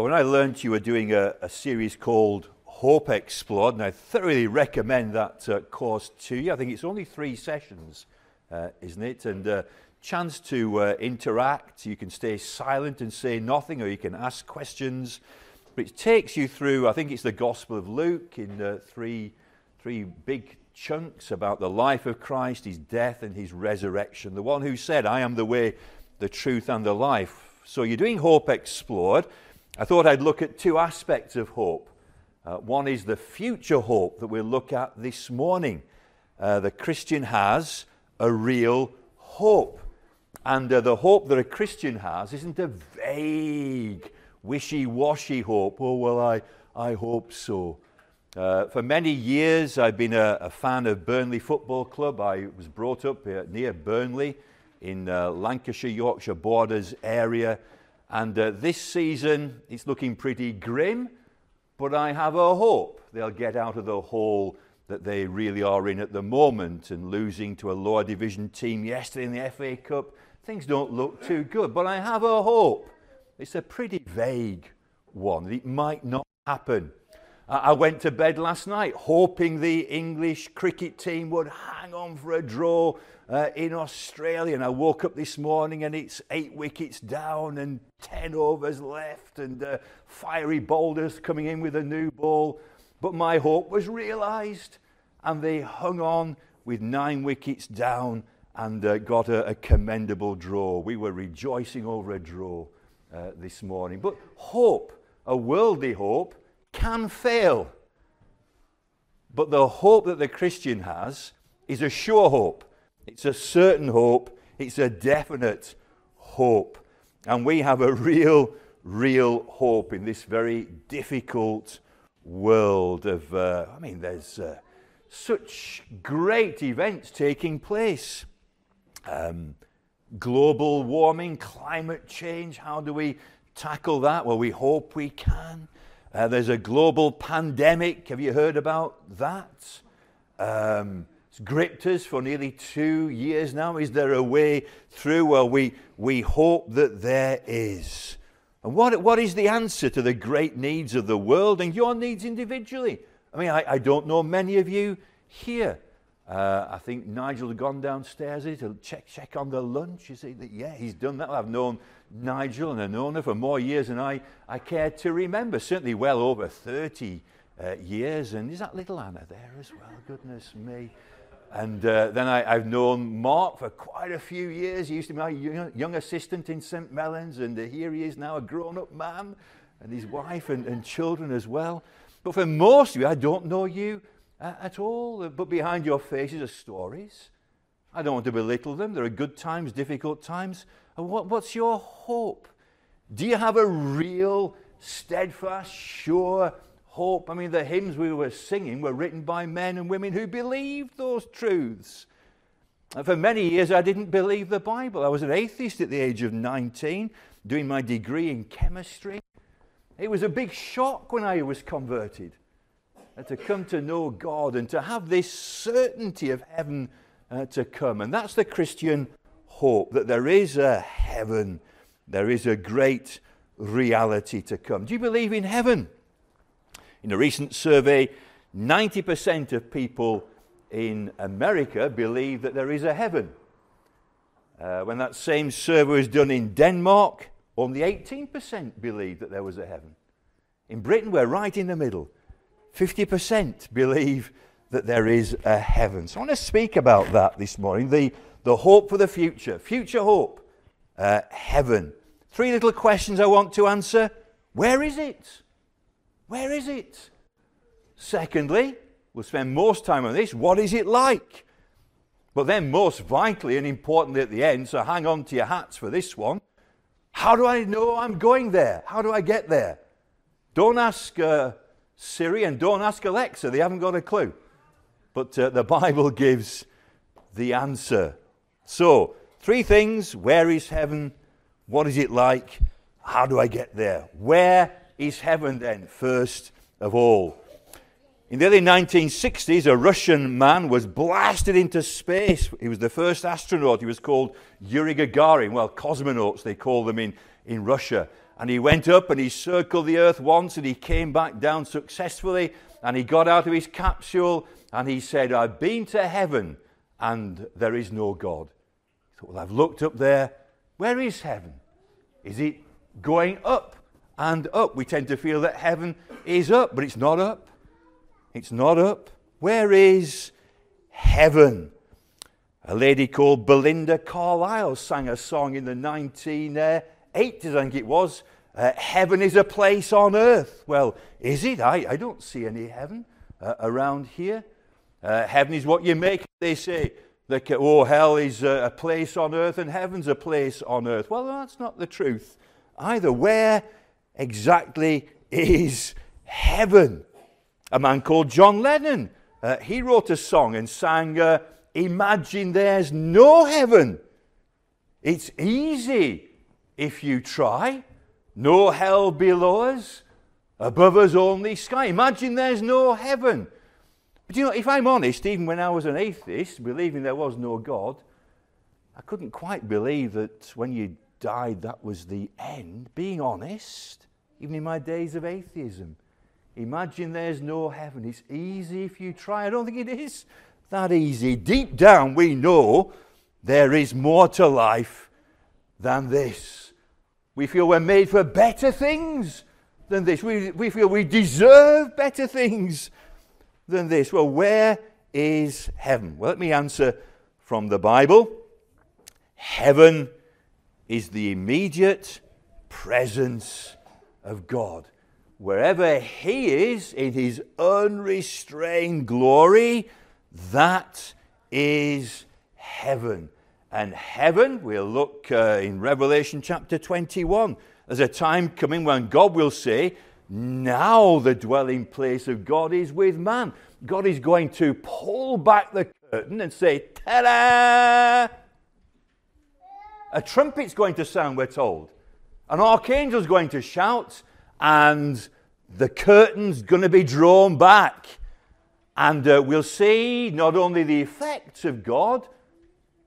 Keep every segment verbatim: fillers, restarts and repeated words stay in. But when I learned you were doing a, a series called Hope Explored, and I thoroughly recommend that uh, course to you. I think it's only three sessions, uh, isn't it? And uh, chance to uh, interact. You can stay silent and say nothing, or you can ask questions. But it takes you through, I think it's the Gospel of Luke in uh, three, three big chunks about the life of Christ, his death and his resurrection. The one who said, I am the way, the truth and the life. So you're doing Hope Explored. I thought I'd look at two aspects of hope. Uh, one is the future hope that we'll look at this morning. Uh, the Christian has a real hope. And uh, the hope that a Christian has isn't a vague, wishy-washy hope. Oh, well, I, I hope so. Uh, for many years, I've been a, a fan of Burnley Football Club. I was brought up uh, near Burnley in uh, Lancashire, Yorkshire borders area. And uh, this season, it's looking pretty grim. But I have a hope they'll get out of the hole that they really are in at the moment, and losing to a lower division team yesterday in the F A Cup. Things don't look too good, but I have a hope. It's a pretty vague one. It might not happen. I went to bed last night hoping the English cricket team would hang on for a draw uh, in Australia. And I woke up this morning and it's eight wickets down and ten overs left, and uh, fiery bowlers coming in with a new ball. But my hope was realised, and they hung on with nine wickets down and uh, got a, a commendable draw. We were rejoicing over a draw uh, this morning. But hope, a worldly hope, can fail. But the hope that the Christian has is a sure hope. It's a certain hope. It's a definite hope. And we have a real, real hope in this very difficult world of, uh, I mean, there's uh, such great events taking place. Um, global warming, climate change, how do we tackle that? Well, we hope we can. Uh, there's a global pandemic. Have you heard about that? Um, it's gripped us for nearly two years now. Is there a way through? Well, we, we hope that there is. And what, what is the answer to the great needs of the world and your needs individually? I mean, I, I don't know many of you here. Uh, I think Nigel had gone downstairs to check check on the lunch. You see that? Yeah, he's done that. I've known Nigel and Anona for more years than I, I care to remember. Certainly well over thirty uh, years. And is that little Anna there as well? Goodness me. And uh, then I, I've known Mark for quite a few years. He used to be my young, young assistant in Saint Mellons. And uh, here he is now, a grown-up man. And his wife and, and children as well. But for most of you, I don't know you at all, but behind your faces are stories. I don't want to belittle them. There are good times, difficult times. And what, what's your hope? Do you have a real, steadfast, sure hope? I mean, the hymns we were singing were written by men and women who believed those truths. And for many years, I didn't believe the Bible. I was an atheist at the age of nineteen, doing my degree in chemistry. It was a big shock when I was converted. And to come to know God and to have this certainty of heaven uh, to come. And that's the Christian hope, that there is a heaven, there is a great reality to come. Do you believe in heaven? In a recent survey, ninety percent of people in America believe that there is a heaven. Uh, when that same survey was done in Denmark, only eighteen percent believed that there was a heaven. In Britain, we're right in the middle. fifty percent believe that there is a heaven. So I want to speak about that this morning, the, the hope for the future, future hope, uh, heaven. Three little questions I want to answer. Where is it? Where is it? Secondly, we'll spend most time on this, what is it like? But then most vitally and importantly at the end, so hang on to your hats for this one, how do I know I'm going there? How do I get there? Don't ask... Uh, Siri, and don't ask Alexa, they haven't got a clue. But uh, the Bible gives the answer. So, three things. Where is heaven? What is it like? How do I get there? Where is heaven then, first of all? In the early nineteen sixties, a Russian man was blasted into space. He was the first astronaut. He was called Yuri Gagarin. Well, cosmonauts, they call them in, in Russia. And he went up and he circled the earth once and he came back down successfully and he got out of his capsule and he said, I've been to heaven and there is no God. He thought, well, I've looked up there. Where is heaven? Is it going up and up? We tend to feel that heaven is up, but it's not up. It's not up. Where is heaven? A lady called Belinda Carlisle sang a song in the nineteen eighties, I think it was. Uh, heaven is a place on earth. Well, is it? I, I don't see any heaven uh, around here. Uh, heaven is what you make, they say. Like, oh, hell is a, a place on earth and heaven's a place on earth. Well, that's not the truth either. Where exactly is heaven? A man called John Lennon, uh, he wrote a song and sang, uh, Imagine there's no heaven. It's easy if you try. No hell below us, above us only sky. Imagine there's no heaven. But you know, if I'm honest, even when I was an atheist, believing there was no God, I couldn't quite believe that when you died, that was the end. Being honest, even in my days of atheism, imagine there's no heaven. It's easy if you try. I don't think it is that easy. Deep down, we know there is more to life than this. We feel we're made for better things than this. We, we feel we deserve better things than this. Well, where is heaven? Well, let me answer from the Bible. Heaven is the immediate presence of God. Wherever he is in his unrestrained glory, that is heaven. And heaven, we'll look uh, in Revelation chapter twenty-one. There's a time coming when God will say, now the dwelling place of God is with man. God is going to pull back the curtain and say, ta-da! A trumpet's going to sound, we're told. An archangel's going to shout, and the curtain's going to be drawn back. And uh, we'll see not only the effects of God,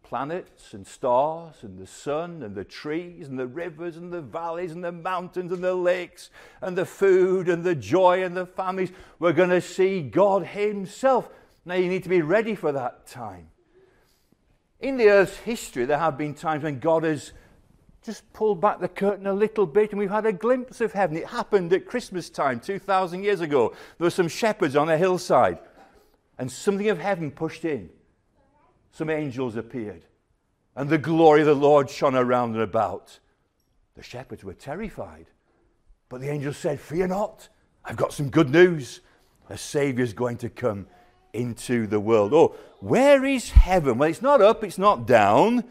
planets and stars and the sun and the trees and the rivers and the valleys and the mountains and the lakes and the food and the joy and the families. We're going to see God himself. Now you need to be ready for that time. In the earth's history, there have been times when God has just pulled back the curtain a little bit and we've had a glimpse of heaven. It happened at Christmas time two thousand years ago. There were some shepherds on a hillside. And something of heaven pushed in. Some angels appeared. And the glory of the Lord shone around and about. The shepherds were terrified. But the angels said, fear not. I've got some good news. A Saviour's going to come into the world. Oh, where is heaven? Well, it's not up, it's not down.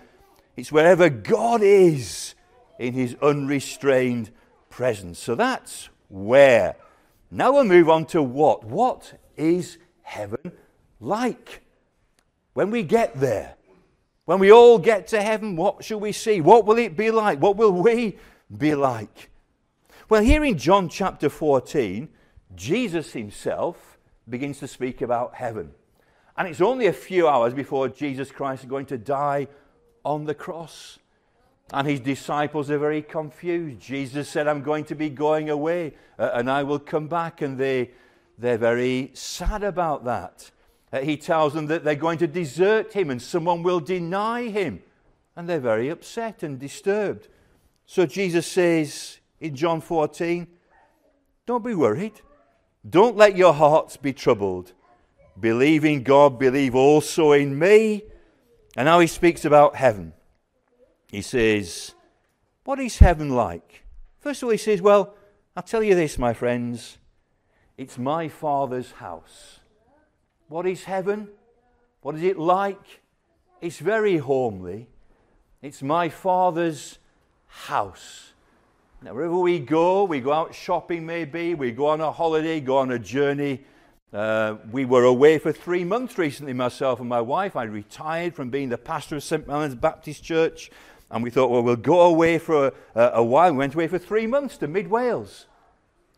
It's wherever God is in his unrestrained presence. So that's where. Now we'll move on to what. What is heaven like? When we get there, when we all get to heaven, what shall we see? What will it be like? What will we be like? Well, here in John chapter fourteen, Jesus himself begins to speak about heaven. And it's only a few hours before Jesus Christ is going to die on the cross. And his disciples are very confused. Jesus said, I'm going to be going away uh, and I will come back. And they, they're very sad about that. Uh, he tells them that they're going to desert him and someone will deny him. And they're very upset and disturbed. So Jesus says in John fourteen, don't be worried. Don't let your hearts be troubled. Believe in God, believe also in me. And now he speaks about heaven. He says, what is heaven like? First of all, he says, well, I'll tell you this, my friends. It's my Father's house. What is heaven? What is it like? It's very homely. It's my Father's house. Now, wherever we go, we go out shopping maybe, we go on a holiday, go on a journey. Uh, we were away for three months recently, myself and my wife. I retired from being the pastor of Saint Lawrence Baptist Church. And we thought, well, we'll go away for a, a while. We went away for three months to Mid-Wales.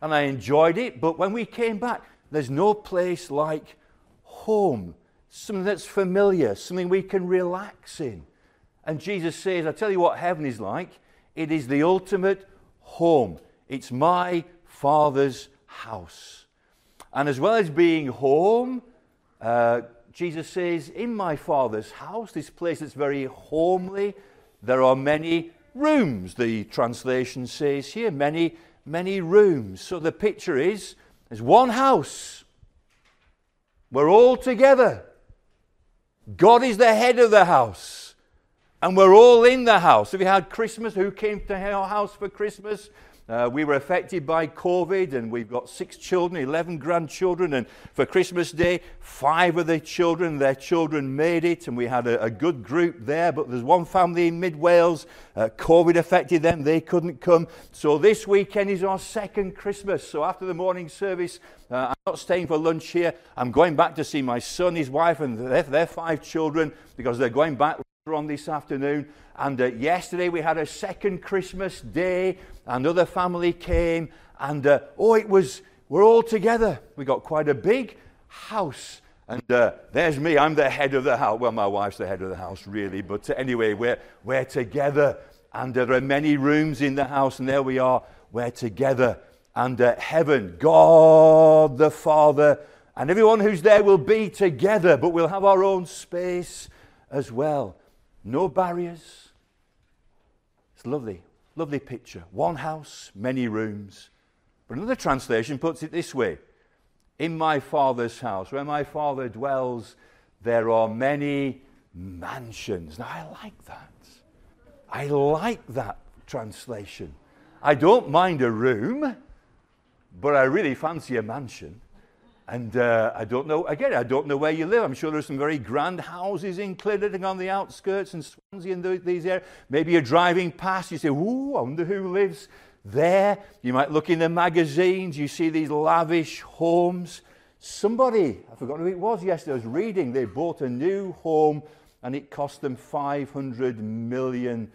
And I enjoyed it. But when we came back, there's no place like home. Something that's familiar. Something we can relax in. And Jesus says, I tell you what heaven is like. It is the ultimate home. It's my Father's house. And as well as being home, uh, Jesus says, in my Father's house, this place that's very homely, there are many rooms, the translation says here, many, many rooms. So the picture is, there's one house. We're all together. God is the head of the house. And we're all in the house. If you had Christmas, who came to our house for Christmas? Uh, we were affected by COVID, and we've got six children, eleven grandchildren, and for Christmas Day, five of the children, their children made it, and we had a, a good group there, but there's one family in Mid-Wales, uh, COVID affected them, they couldn't come, so this weekend is our second Christmas, so after the morning service, uh, I'm not staying for lunch here, I'm going back to see my son, his wife, and their, their five children, because they're going back on this afternoon. And uh, yesterday we had a second Christmas Day. Another family came, and uh, oh, it was, we're all together. We got quite a big house, and uh, there's me. I'm the head of the house. Well, my wife's the head of the house, really. But uh, anyway, we're we're together, and uh, there are many rooms in the house, and there we are. We're together, and uh, heaven, God the Father, and everyone who's there will be together, but we'll have our own space as well. No barriers. It's lovely, lovely picture. One house, many rooms. But another translation puts it this way. In my Father's house, where my Father dwells, there are many mansions. Now, I like that. I like that translation. I don't mind a room, but I really fancy a mansion. And uh, I don't know, again, I don't know where you live. I'm sure there are some very grand houses in Clifton on the outskirts and Swansea and th these areas. Maybe you're driving past, you say, ooh, I wonder who lives there. You might look in the magazines, you see these lavish homes. Somebody, I forgot who it was yesterday, I was reading, they bought a new home and it cost them five hundred million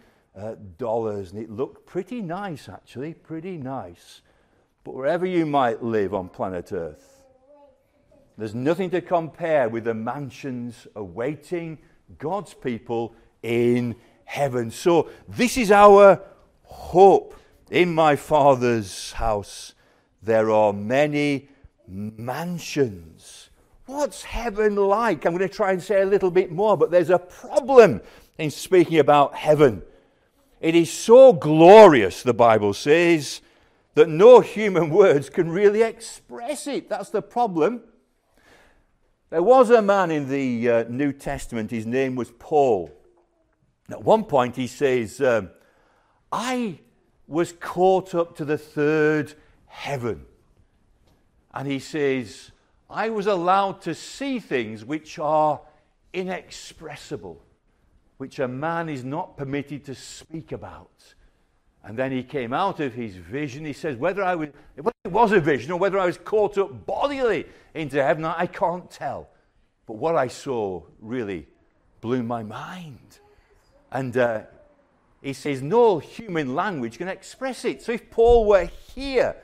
dollars. Uh, and it looked pretty nice, actually, pretty nice. But wherever you might live on planet Earth, there's nothing to compare with the mansions awaiting God's people in heaven. So this is our hope. In my Father's house, there are many mansions. What's heaven like? I'm going to try and say a little bit more, but there's a problem in speaking about heaven. It is so glorious, the Bible says, that no human words can really express it. That's the problem. There was a man in the uh, New Testament, his name was Paul. At one point he says, um, I was caught up to the third heaven. And he says, I was allowed to see things which are inexpressible, which a man is not permitted to speak about. And then he came out of his vision. He says, whether I was, whether it was a vision or whether I was caught up bodily into heaven, I can't tell. But what I saw really blew my mind. And uh, he says, no human language can express it. So if Paul were here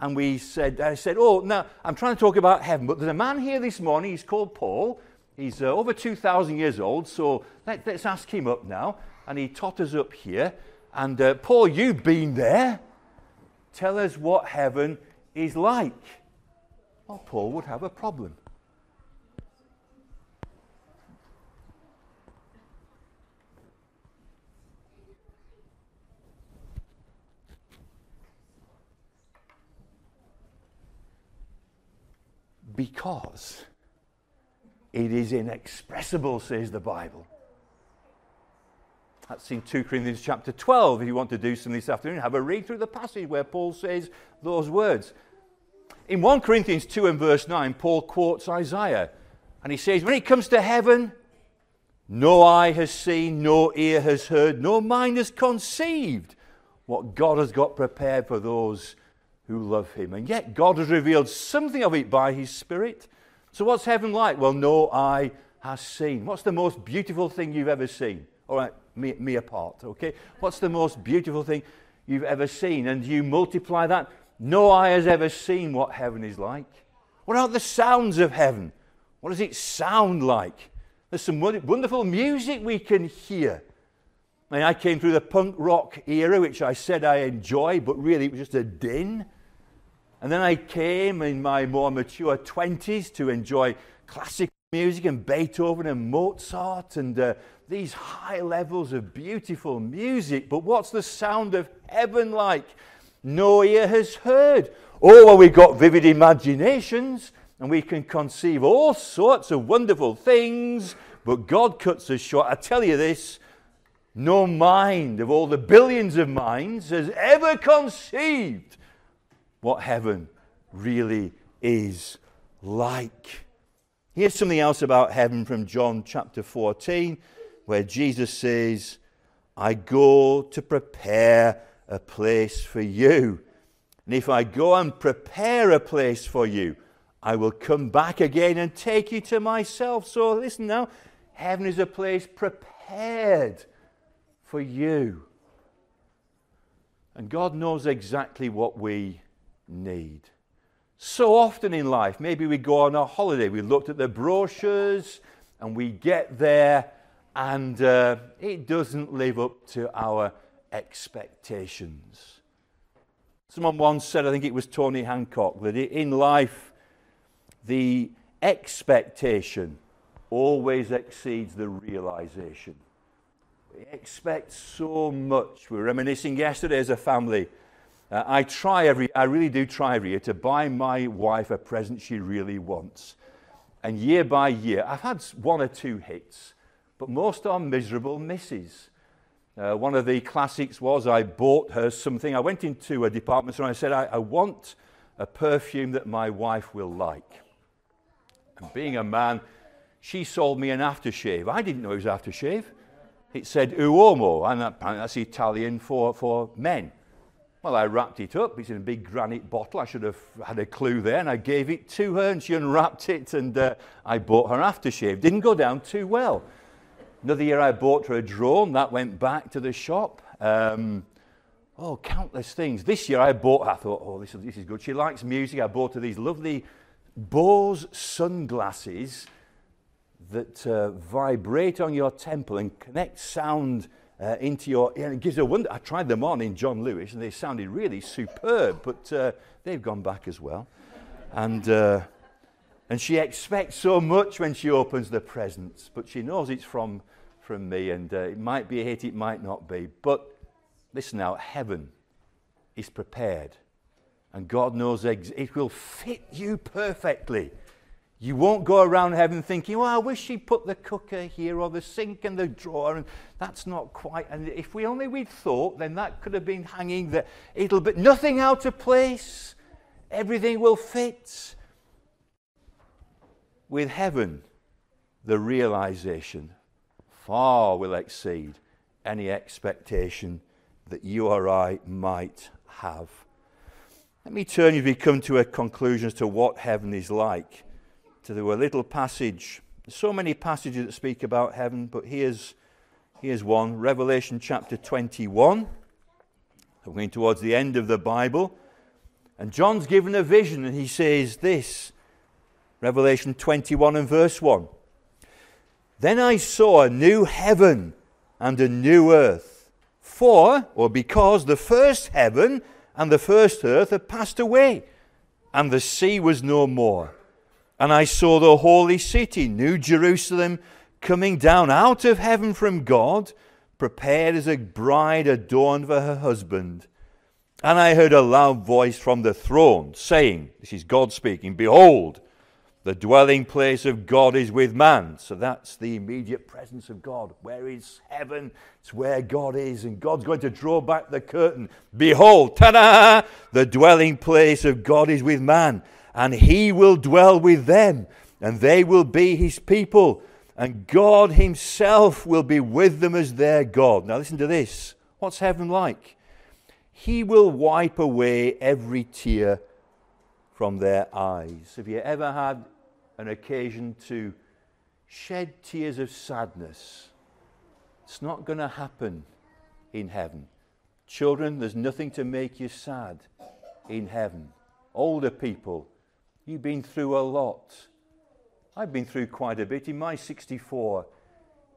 and we said, I said, oh, now I'm trying to talk about heaven, but there's a man here this morning, he's called Paul. He's uh, over two thousand years old, so let, let's ask him up now. And he totters up here. And uh, Paul, you've been there. Tell us what heaven is like. Well, Paul would have a problem. Because it is inexpressible, says the Bible. That's in two Corinthians chapter twelve. If you want to do something this afternoon, have a read through the passage where Paul says those words. In one Corinthians two and verse nine, Paul quotes Isaiah. And he says, when it comes to heaven, no eye has seen, no ear has heard, no mind has conceived what God has got prepared for those who love him. And yet God has revealed something of it by his Spirit. So what's heaven like? Well, no eye has seen. What's the most beautiful thing you've ever seen? All right. Me, me apart, okay? What's the most beautiful thing you've ever seen? And you multiply that. No eye has ever seen what heaven is like. What are the sounds of heaven? What does it sound like? There's some wonderful music we can hear. And I came through the punk rock era, which I said I enjoyed, but really it was just a din. And then I came in my more mature twenties to enjoy classical music and Beethoven and Mozart and uh, these high levels of beautiful music. But what's the sound of heaven like? No ear has heard. Oh, well, we've got vivid imaginations and we can conceive all sorts of wonderful things, but God cuts us short. I tell you this, no mind of all the billions of minds has ever conceived what heaven really is like. Here's something else about heaven from John chapter fourteen, where Jesus says, I go to prepare a place for you. And if I go and prepare a place for you, I will come back again and take you to myself. So listen now, heaven is a place prepared for you. And God knows exactly what we need. So often in life, maybe we go on a holiday, we looked at the brochures and we get there and uh, it doesn't live up to our expectations. Someone once said, I think it was Tony Hancock, that in life the expectation always exceeds the realization. We expect so much. We were reminiscing yesterday as a family. Uh, I try every, I really do try every year to buy my wife a present she really wants. And year by year, I've had one or two hits, but most are miserable misses. Uh, one of the classics was I bought her something. I went into a department store and I said, I, I want a perfume that my wife will like. And being a man, she sold me an aftershave. I didn't know it was aftershave. It said uomo, and apparently that's Italian for, for men. Well, I wrapped it up. It's in a big granite bottle. I should have had a clue there, and I gave it to her, and she unwrapped it, and uh, I bought her aftershave. Didn't go down too well. Another year, I bought her a drone. That went back to the shop. Um, oh, countless things. This year, I bought her. I thought, oh, this, this is good. She likes music. I bought her these lovely Bose sunglasses that uh, vibrate on your temple and connect sound uh, into your ear. And it gives a wonder. I tried them on in John Lewis, and they sounded really superb, but uh, they've gone back as well. And, uh, and she expects so much when she opens the presents, but she knows it's from, from me, and uh, it might be a hit, it might not be. But listen now, heaven is prepared, and God knows ex it will fit you perfectly. You won't go around heaven thinking, well, I wish she put the cooker here or the sink and the drawer, and that's not quite. And if we only we'd thought, then that could have been hanging there. It'll be nothing out of place. Everything will fit. With heaven, the realization far will exceed any expectation that you or I might have. Let me turn you, we come to a conclusion as to what heaven is like. To do a little passage. There's so many passages that speak about heaven, but here's, here's one. Revelation chapter twenty-one. We're going towards the end of the Bible. And John's given a vision, and he says this. Revelation twenty-one and verse one. Then I saw a new heaven and a new earth. For, or because, the first heaven and the first earth had passed away, and the sea was no more. And I saw the holy city, New Jerusalem, coming down out of heaven from God, prepared as a bride adorned for her husband. And I heard a loud voice from the throne saying, this is God speaking, behold, the dwelling place of God is with man. So that's the immediate presence of God. Where is heaven? It's where God is. And God's going to draw back the curtain. Behold, ta-da! The dwelling place of God is with man. And he will dwell with them, and they will be his people, and God himself will be with them as their God. Now listen to this. What's heaven like? He will wipe away every tear from their eyes. Have you ever had an occasion to shed tears of sadness? It's not going to happen in heaven. Children, there's nothing to make you sad in heaven. Older people, you've been through a lot. I've been through quite a bit. In my sixty-four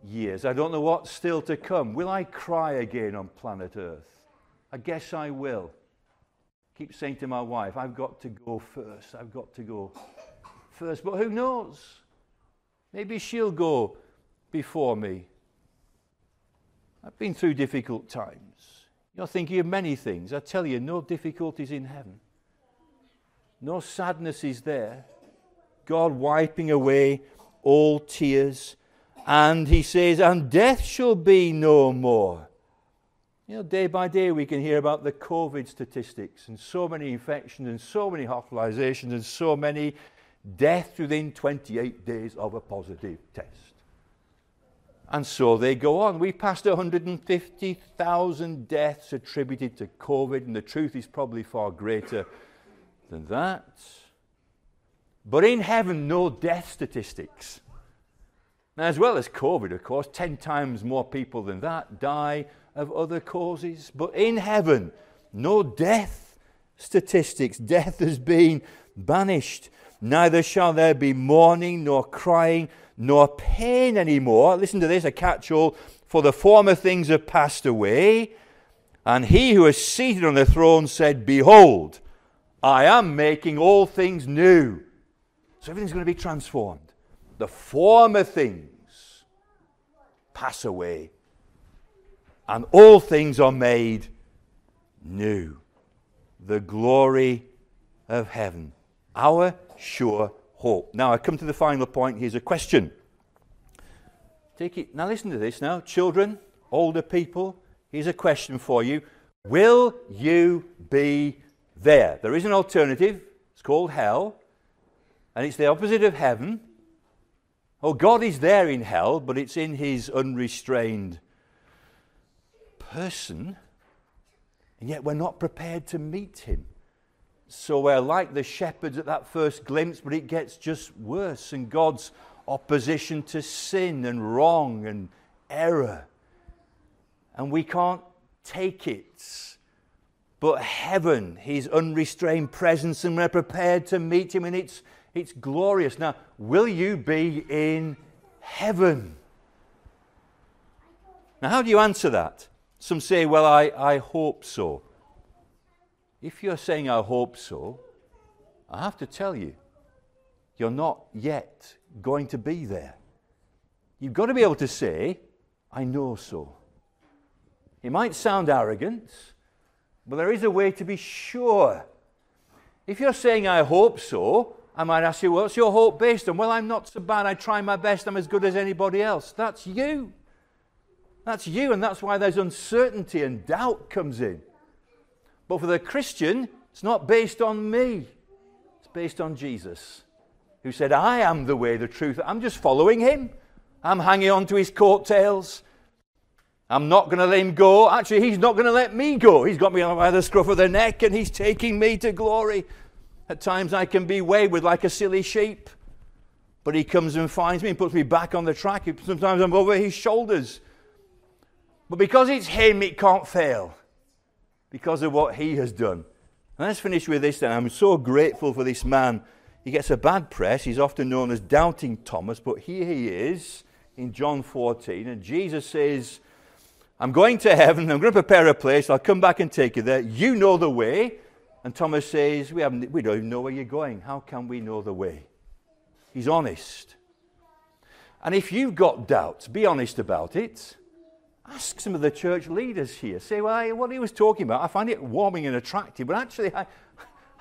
years. I don't know what's still to come. Will I cry again on planet Earth? I guess I will. I keep saying to my wife, I've got to go first. I've got to go first. But who knows? Maybe she'll go before me. I've been through difficult times. You're thinking of many things. I tell you, no difficulties in heaven. No sadness is there. God wiping away all tears. And he says, and death shall be no more. You know, day by day we can hear about the COVID statistics and so many infections and so many hospitalizations and so many deaths within twenty-eight days of a positive test. And so they go on. We passed one hundred fifty thousand deaths attributed to COVID, and the truth is probably far greater than that. But in heaven, no death statistics. Now, as well as COVID, of course, ten times more people than that die of other causes. But in heaven, no death statistics. Death has been banished. Neither shall there be mourning, nor crying, nor pain anymore. Listen to this, a catch-all. For the former things have passed away. And he who is seated on the throne said, behold, I am making all things new. So everything's going to be transformed. The former things pass away, and all things are made new. The glory of heaven, our sure hope. Now, I come to the final point. Here's a question. Take it. Now, listen to this now. Children, older people, here's a question for you. Will you be there? There is an alternative. It's called hell, and it's the opposite of heaven. Oh, God is there in hell, but it's in his unrestrained person, and yet we're not prepared to meet him. So we're like the shepherds at that first glimpse, but it gets just worse, and God's opposition to sin and wrong and error, and we can't take it. But heaven, his unrestrained presence, and we're prepared to meet him, and it's It's glorious. Now, will you be in heaven? Now, how do you answer that? Some say, well, I, I hope so. If you're saying, I hope so, I have to tell you, you're not yet going to be there. You've got to be able to say, I know so. It might sound arrogant, but there is a way to be sure. If you're saying, I hope so, I might ask you, what's your hope based on? Well, I'm not so bad. I try my best. I'm as good as anybody else. That's you. That's you, and that's why there's uncertainty and doubt comes in. But for the Christian, it's not based on me. It's based on Jesus, who said, I am the way, the truth. I'm just following him. I'm hanging on to his coattails. I'm not going to let him go. Actually, he's not going to let me go. He's got me by the scruff of the neck, and he's taking me to glory. At times I can be wayward like a silly sheep, but he comes and finds me and puts me back on the track. Sometimes I'm over his shoulders. But because it's him, it can't fail because of what he has done. And let's finish with this then. I'm so grateful for this man. He gets a bad press. He's often known as Doubting Thomas, but here he is in John fourteen, and Jesus says, I'm going to heaven. I'm going to prepare a place. I'll come back and take you there. You know the way. And Thomas says, we, haven't, we don't even know where you're going. How can we know the way? He's honest. And if you've got doubts, be honest about it. Ask some of the church leaders here. Say, well, I, what he was talking about, I find it warming and attractive, but actually I,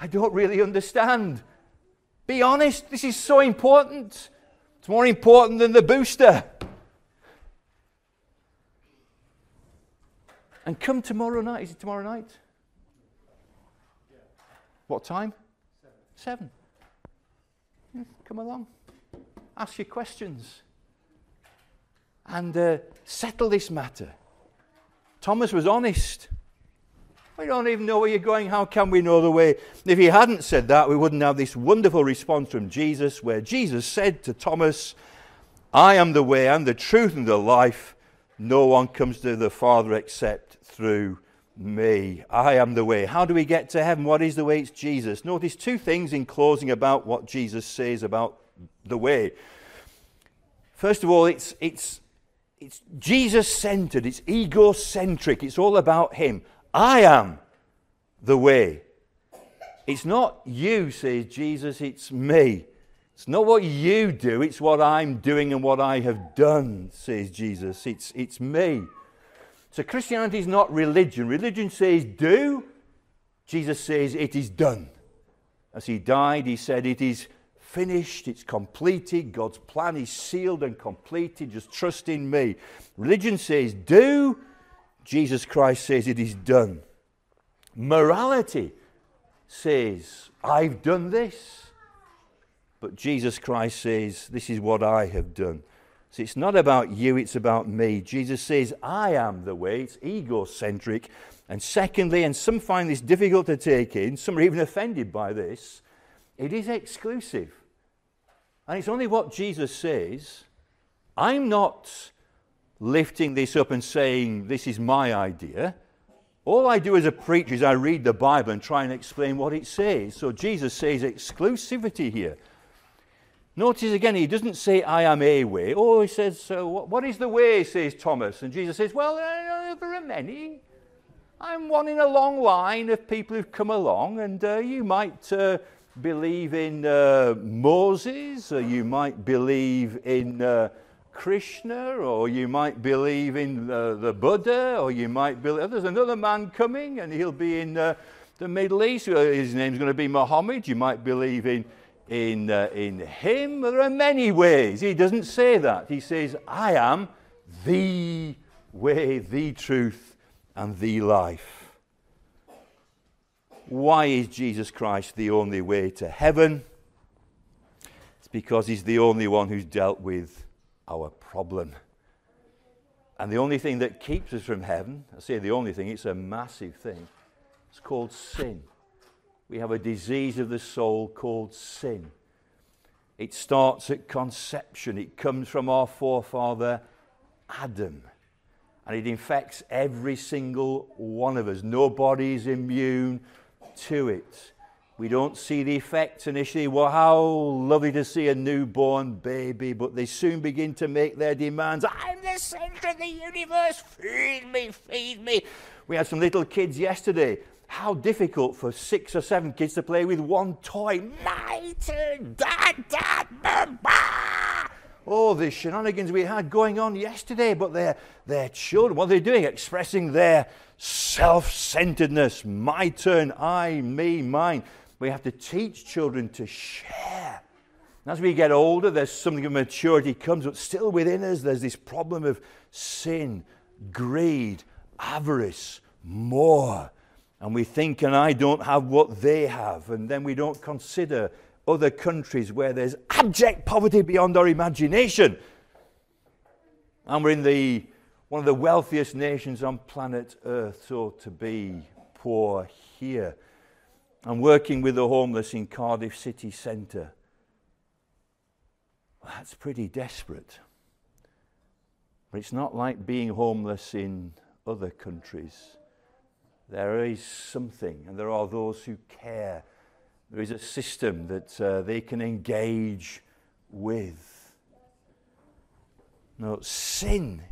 I don't really understand. Be honest. This is so important. It's more important than the booster. And come tomorrow night. Is it tomorrow night? What time? Seven. Seven. Come along. Ask your questions. And uh, settle this matter. Thomas was honest. We don't even know where you're going. How can we know the way? If he hadn't said that, we wouldn't have this wonderful response from Jesus, where Jesus said to Thomas, I am the way, and the truth, and the life. No one comes to the Father except through me. I am the way. How do we get to heaven? What is the way? It's Jesus. Notice two things in closing about what Jesus says about the way. First of all, it's, it's, it's Jesus-centered, it's egocentric, it's all about him. I am the way. It's not you, says Jesus, it's me. It's not what you do, it's what I'm doing and what I have done, says Jesus. It's, it's me. So Christianity is not religion. Religion says do, Jesus says it is done. As he died, he said it is finished, it's completed, God's plan is sealed and completed, just trust in me. Religion says do, Jesus Christ says it is done. Morality says I've done this, but Jesus Christ says this is what I have done. So it's not about you, it's about me. Jesus says I am the way, it's egocentric. And secondly, and some find this difficult to take in, some are even offended by this, it is exclusive. And it's only what Jesus says. I'm not lifting this up and saying, this is my idea. All I do as a preacher is I read the Bible and try and explain what it says. So Jesus says exclusivity here. Notice again, he doesn't say, I am a way. Oh, he says, so what is the way, says Thomas? And Jesus says, well, there are many. I'm one in a long line of people who've come along, and uh, you might... Uh, believe in uh, Moses, or you might believe in uh, Krishna, or you might believe in uh, the Buddha, or you might believe, oh, there's another man coming and he'll be in uh, the Middle East, his name's going to be Muhammad, you might believe in, in, uh, in him. There are many ways. He doesn't say that. He says, I am the way, the truth, and the life. Why is Jesus Christ the only way to heaven? It's because he's the only one who's dealt with our problem. And the only thing that keeps us from heaven, I say the only thing, it's a massive thing. It's called sin. We have a disease of the soul called sin. It starts at conception. It comes from our forefather Adam. And it infects every single one of us. Nobody is immune to it. We don't see the effects initially. Well, how lovely to see a newborn baby, but they soon begin to make their demands. I'm the centre of the universe, feed me, feed me. We had some little kids yesterday. How difficult for six or seven kids to play with one toy. My turn, dad, dad, mum, bah! Oh, the shenanigans we had going on yesterday, but their, their children, what are they doing? Expressing their self-centeredness. My turn, I, me, mine. We have to teach children to share. And as we get older, there's something of maturity comes, but still within us, there's this problem of sin, greed, avarice, more. And we think, and I don't have what they have, and then we don't consider other countries where there's abject poverty beyond our imagination. And we're in the, one of the wealthiest nations on planet Earth, so to be poor here. I'm working with the homeless in Cardiff city centre. Well, that's pretty desperate. But it's not like being homeless in other countries. There is something, and there are those who care. There is a system that uh, they can engage with. No, sin.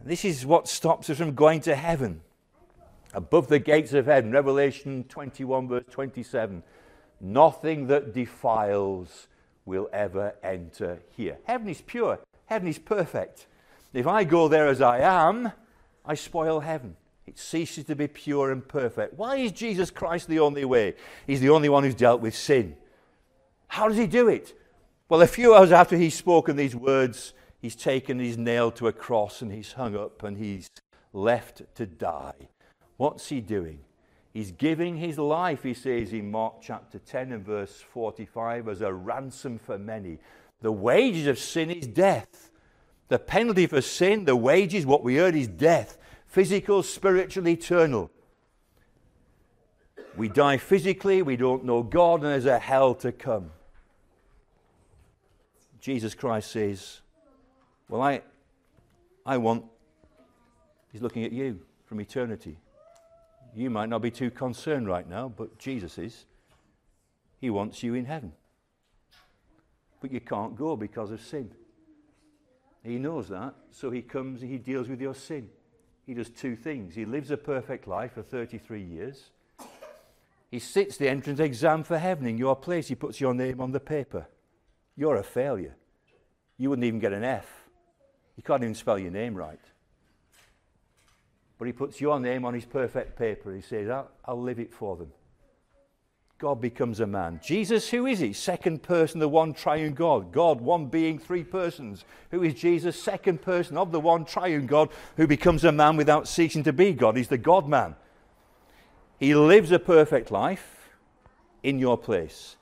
And this is what stops us from going to heaven. Above the gates of heaven, Revelation twenty-one, verse twenty-seven. Nothing that defiles will ever enter here. Heaven is pure. Heaven is perfect. If I go there as I am, I spoil heaven. It ceases to be pure and perfect. Why is Jesus Christ the only way? He's the only one who's dealt with sin. How does he do it? Well, a few hours after he's spoken these words, he's taken, he's nailed to a cross, and he's hung up, and he's left to die. What's he doing? He's giving his life, he says in Mark chapter ten and verse forty-five, as a ransom for many. The wages of sin is death. The penalty for sin, the wages, what we earn is death. Physical, spiritual, eternal. We die physically, we don't know God, and there's a hell to come. Jesus Christ says, well, I, I want, he's looking at you from eternity. You might not be too concerned right now, but Jesus is. He wants you in heaven. But you can't go because of sin. He knows that, so he comes and he deals with your sin. He does two things. He lives a perfect life for thirty-three years. He sits the entrance exam for heaven in your place. He puts your name on the paper. You're a failure. You wouldn't even get an F. You can't even spell your name right. But he puts your name on his perfect paper. He says, I'll, I'll live it for them. God becomes a man. Jesus, who is he? Second person, the one triune God. God, one being, three persons. Who is Jesus? Second person of the one triune God, who becomes a man without ceasing to be God. He's the God-man. He lives a perfect life in your place.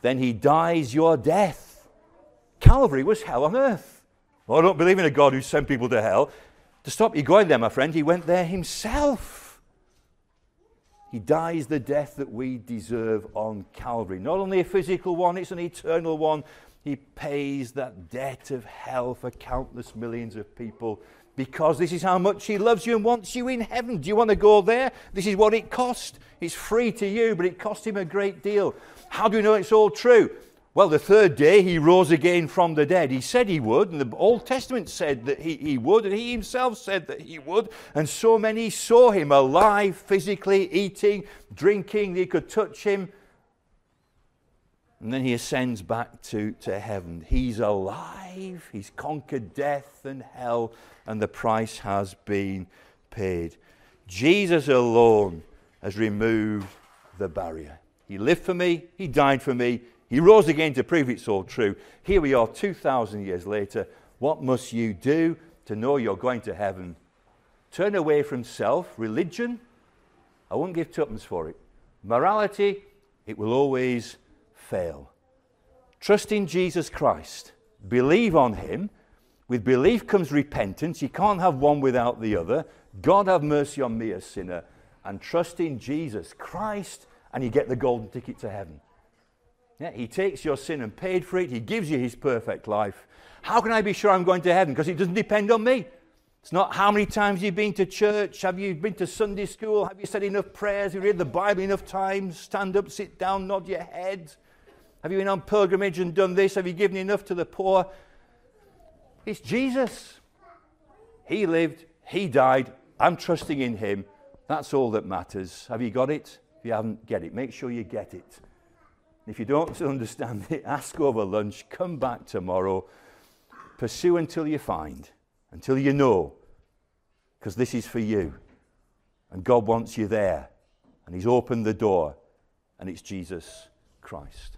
Then he dies your death. Calvary was hell on earth. Well, I don't believe in a God who sent people to hell. To stop you going there, my friend, he went there himself. He dies the death that we deserve on Calvary. Not only a physical one, it's an eternal one. He pays that debt of hell for countless millions of people, because this is how much he loves you and wants you in heaven. Do you want to go there? This is what it cost. It's free to you, but it cost him a great deal. How do we know it's all true? Well, the third day he rose again from the dead. He said he would, and the Old Testament said that he, he would, and he himself said that he would. And so many saw him alive, physically, eating, drinking. They could touch him. And then he ascends back to, to heaven. He's alive. He's conquered death and hell, and the price has been paid. Jesus alone has removed the barrier. He lived for me. He died for me. He rose again to prove it's all true. Here we are two thousand years later. What must you do to know you're going to heaven? Turn away from self, religion. I won't give tuppence for it. Morality, it will always fail. Trust in Jesus Christ. Believe on him. With belief comes repentance. You can't have one without the other. God have mercy on me, a sinner. And trust in Jesus Christ, and you get the golden ticket to heaven. Yeah, he takes your sin and paid for it. He gives you his perfect life. How can I be sure I'm going to heaven? Because it doesn't depend on me. It's not how many times you've been to church. Have you been to Sunday school? Have you said enough prayers? Have you read the Bible enough times? Stand up, sit down, nod your head. Have you been on pilgrimage and done this? Have you given enough to the poor? It's Jesus. He lived. He died. I'm trusting in him. That's all that matters. Have you got it? If you haven't, get it. Make sure you get it. If you don't understand it, ask over lunch, come back tomorrow, pursue until you find, until you know, because this is for you. And God wants you there, and he's opened the door, and it's Jesus Christ.